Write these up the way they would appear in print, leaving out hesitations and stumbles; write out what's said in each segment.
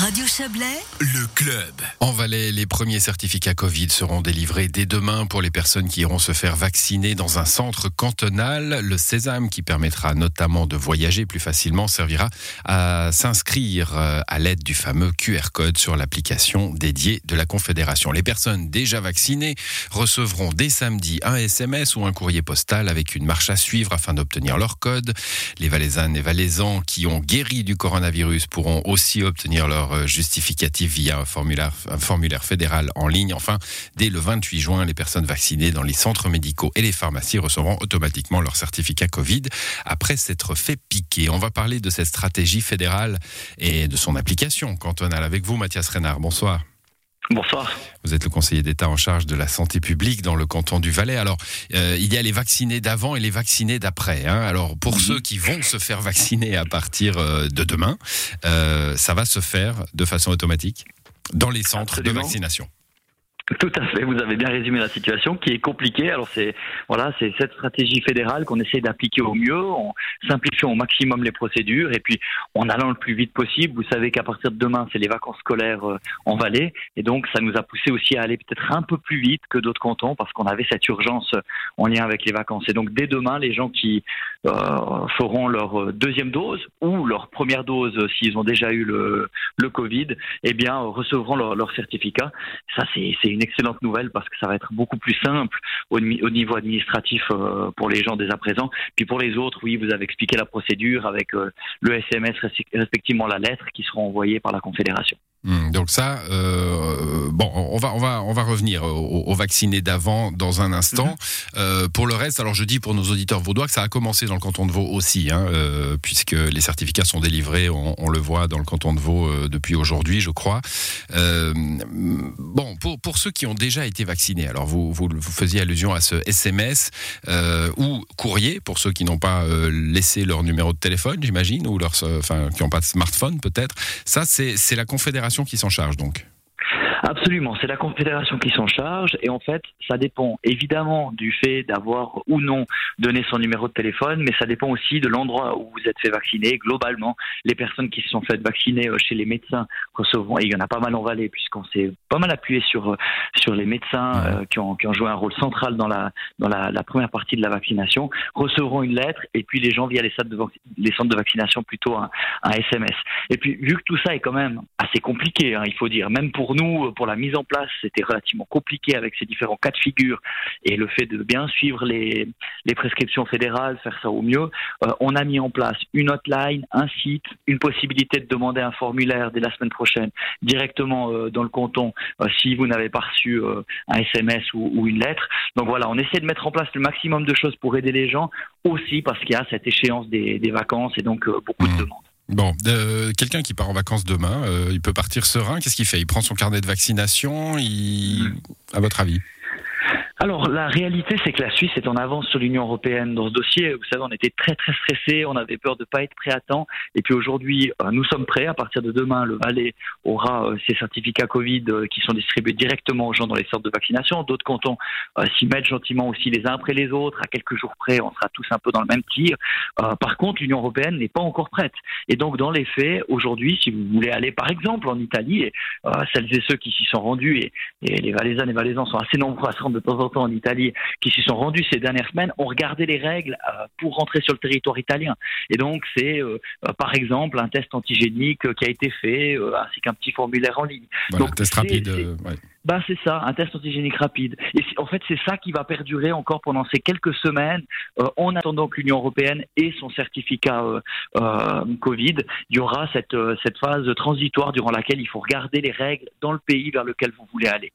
Radio Chablais, le club. En Valais, les premiers certificats Covid seront délivrés dès demain pour les personnes qui iront se faire vacciner dans un centre cantonal. Le sésame, qui permettra notamment de voyager plus facilement, servira à s'inscrire à l'aide du fameux QR code sur l'application dédiée de la Confédération. Les personnes déjà vaccinées recevront dès samedi un SMS ou un courrier postal avec une marche à suivre afin d'obtenir leur code. Les Valaisannes et Valaisans qui ont guéri du coronavirus pourront aussi obtenir leur justificatif via un formulaire fédéral en ligne. Enfin, dès le 28 juin, les personnes vaccinées dans les centres médicaux et les pharmacies recevront automatiquement leur certificat Covid après s'être fait piquer. On va parler de cette stratégie fédérale et de son application cantonale avec vous, Mathias Reynard. Bonsoir. Bonsoir. Vous êtes le conseiller d'État en charge de la santé publique dans le canton du Valais. Alors, il y a les vaccinés d'avant et les vaccinés d'après. Hein. Alors, pour ceux qui vont se faire vacciner à partir de demain, ça va se faire de façon automatique dans les centres Absolument. De vaccination. Tout à fait, vous avez bien résumé la situation qui est compliquée. Alors c'est cette stratégie fédérale qu'on essaie d'appliquer au mieux, en simplifiant au maximum les procédures et puis en allant le plus vite possible. Vous savez qu'à partir de demain, c'est les vacances scolaires en Valais et donc ça nous a poussé aussi à aller peut-être un peu plus vite que d'autres cantons parce qu'on avait cette urgence en lien avec les vacances. Et donc dès demain, les gens qui feront leur deuxième dose ou leur première dose s'ils ont déjà eu le Covid, eh bien recevront leur certificat. Ça c'est une excellente nouvelle parce que ça va être beaucoup plus simple au niveau administratif pour les gens dès à présent. Puis pour les autres, oui, vous avez expliqué la procédure avec le SMS, respectivement la lettre qui seront envoyées par la Confédération. Donc ça, on va revenir aux vaccinés d'avant dans un instant. Pour le reste, alors je dis pour nos auditeurs vaudois que ça a commencé dans le canton de Vaud aussi, hein, puisque les certificats sont délivrés, on le voit dans le canton de Vaud depuis aujourd'hui, je crois. Pour ceux qui ont déjà été vaccinés, alors vous faisiez allusion à ce SMS ou courrier pour ceux qui n'ont pas laissé leur numéro de téléphone, j'imagine, ou qui n'ont pas de smartphone peut-être. Ça, c'est la Confédération qui s'en charge donc. Absolument, c'est la Confédération qui s'en charge et en fait, ça dépend évidemment du fait d'avoir ou non donné son numéro de téléphone, mais ça dépend aussi de l'endroit où vous êtes fait vacciner. Globalement, les personnes qui se sont faites vacciner chez les médecins recevront, et il y en a pas mal en Valais puisqu'on s'est pas mal appuyé sur les médecins qui ont joué un rôle central dans la première partie de la vaccination, recevront une lettre et puis les gens via les centres de vaccination plutôt un SMS. Et puis, vu que tout ça est quand même assez compliqué, hein, il faut dire, même pour nous, pour la mise en place, c'était relativement compliqué avec ces différents cas de figure et le fait de bien suivre les prescriptions fédérales, faire ça au mieux. On a mis en place une hotline, un site, une possibilité de demander un formulaire dès la semaine prochaine directement dans le canton si vous n'avez pas reçu un SMS ou une lettre. Donc voilà, on essaie de mettre en place le maximum de choses pour aider les gens aussi parce qu'il y a cette échéance des vacances et donc beaucoup de demandes. Bon, quelqu'un qui part en vacances demain, il peut partir serein, qu'est-ce qu'il fait ? Il prend son carnet de vaccination, à votre avis ? Alors, la réalité, c'est que la Suisse est en avance sur l'Union européenne dans ce dossier. Vous savez, on était très, très stressés, on avait peur de ne pas être prêts à temps. Et puis aujourd'hui, nous sommes prêts. À partir de demain, le Valais aura ces certificats Covid qui sont distribués directement aux gens dans les centres de vaccination. D'autres cantons s'y mettent gentiment aussi les uns après les autres. À quelques jours près, on sera tous un peu dans le même tir. Par contre, l'Union européenne n'est pas encore prête. Et donc, dans les faits, aujourd'hui, si vous voulez aller, par exemple, en Italie, et celles et ceux qui s'y sont rendus, et les Valaisannes et Valaisans sont assez nombreux à se rendre de temps en temps en Italie, qui s'y sont rendus ces dernières semaines, ont regardé les règles pour rentrer sur le territoire italien. Et donc, c'est par exemple un test antigénique qui a été fait, ainsi qu'un petit formulaire en ligne. Voilà, donc, un test rapide. C'est ça, un test antigénique rapide. Et en fait, c'est ça qui va perdurer encore pendant ces quelques semaines, en attendant que l'Union européenne ait son certificat Covid. Il y aura cette phase transitoire durant laquelle il faut regarder les règles dans le pays vers lequel vous voulez aller.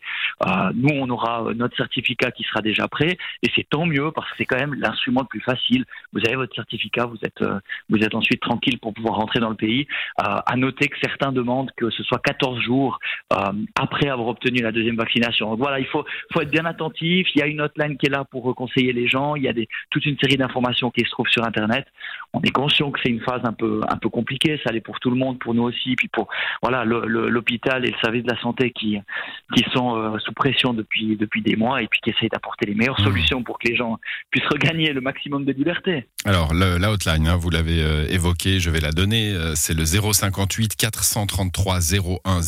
Nous, on aura notre certificat qui sera déjà prêt, et c'est tant mieux parce que c'est quand même l'instrument le plus facile. Vous avez votre certificat, vous êtes ensuite tranquille pour pouvoir rentrer dans le pays. À noter que certains demandent que ce soit 14 jours après avoir obtenu la deuxième vaccination. Donc voilà, il faut être bien attentif. Il y a une hotline qui est là pour conseiller les gens. Il y a toute une série d'informations qui se trouvent sur Internet. On est conscient que c'est une phase un peu compliquée. Ça l'est pour tout le monde, pour nous aussi, puis pour voilà l'hôpital et le service de la santé qui sont sous pression depuis des mois et puis qui essayent d'apporter les meilleures solutions pour que les gens puissent regagner le maximum de liberté. Alors la hotline, hein, vous l'avez évoquée, je vais la donner. C'est le 058 433 0101.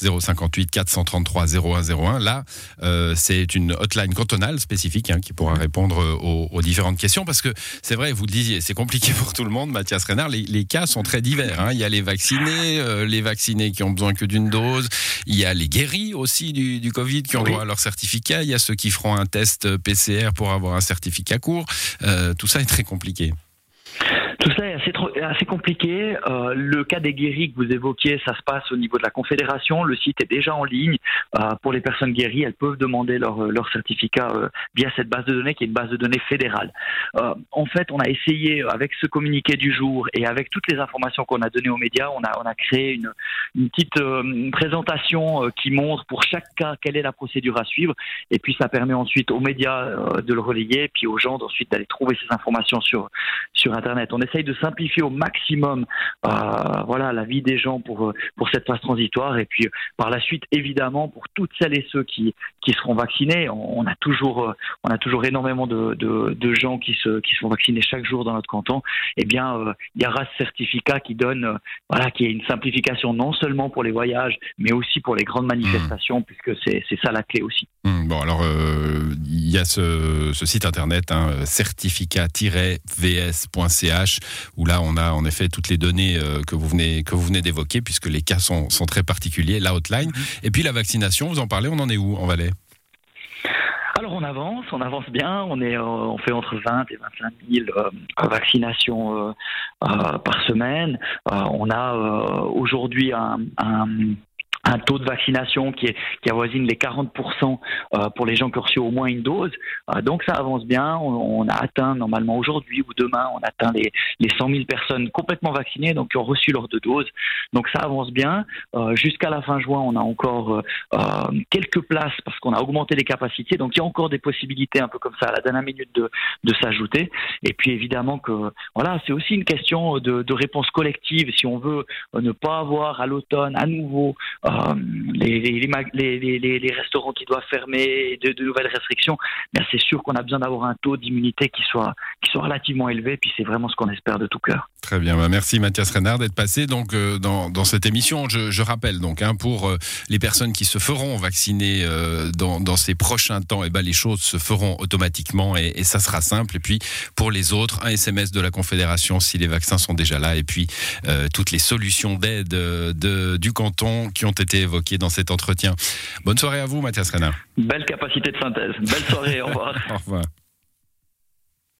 058 433 0101. Là, c'est une hotline cantonale spécifique hein, qui pourra répondre aux différentes questions parce que c'est vrai, vous le disiez, c'est compliqué pour tout le monde. Mathias Reynard, les cas sont très divers. Hein. Il y a les vaccinés qui ont besoin que d'une dose. Il y a les guéris aussi du Covid qui ont droit à leur certificat. Il y a ceux qui feront un test PCR pour avoir un certificat court. Tout ça est très compliqué. Tout ça est assez compliqué. Le cas des guéris que vous évoquiez, ça se passe au niveau de la Confédération. Le site est déjà en ligne. Pour les personnes guéries, elles peuvent demander leur certificat via cette base de données qui est une base de données fédérale. En fait, on a essayé, avec ce communiqué du jour et avec toutes les informations qu'on a données aux médias, on a créé une petite présentation qui montre pour chaque cas quelle est la procédure à suivre. Et puis, ça permet ensuite aux médias de le relayer, puis aux gens ensuite d'aller trouver ces informations sur Internet. On essaye de simplifier au maximum la vie des gens pour cette phase transitoire et puis par la suite évidemment pour toutes celles et ceux qui seront vaccinés. On a toujours énormément de gens qui sont vaccinés chaque jour dans notre canton. Eh bien il y aura ce certificat qui donne qui est une simplification non seulement pour les voyages mais aussi pour les grandes manifestations puisque c'est ça la clé aussi. Bon alors il y a ce site internet hein, certificat-vs.ch où là on a en effet toutes les données que vous venez d'évoquer puisque les cas sont très particuliers, la hotline et puis la vaccination, vous en parlez, on en est où en Valais ? Alors on avance bien, on fait entre 20 et 25 000 vaccinations par semaine. On a aujourd'hui un taux de vaccination qui avoisine les 40% pour les gens qui ont reçu au moins une dose. Donc ça avance bien. On a atteint normalement aujourd'hui ou demain, on atteint les 100 000 personnes complètement vaccinées, donc qui ont reçu leurs deux doses. Donc ça avance bien. Jusqu'à la fin juin, on a encore quelques places parce qu'on a augmenté les capacités. Donc il y a encore des possibilités un peu comme ça à la dernière minute de s'ajouter. Et puis évidemment que c'est aussi une question de réponse collective. Si on veut ne pas avoir à l'automne à nouveau les restaurants qui doivent fermer, de nouvelles restrictions, bien c'est sûr qu'on a besoin d'avoir un taux d'immunité qui soit relativement élevé, puis c'est vraiment ce qu'on espère de tout cœur. Très bien, merci Mathias Reynard d'être passé donc, dans cette émission. Je rappelle donc pour les personnes qui se feront vacciner dans ces prochains temps, les choses se feront automatiquement et ça sera simple. Et puis pour les autres, un SMS de la Confédération si les vaccins sont déjà là et puis toutes les solutions d'aide du canton qui ont été évoqués dans cet entretien. Bonne soirée à vous, Mathias Reynard. Belle capacité de synthèse. Belle soirée, au revoir. Au revoir.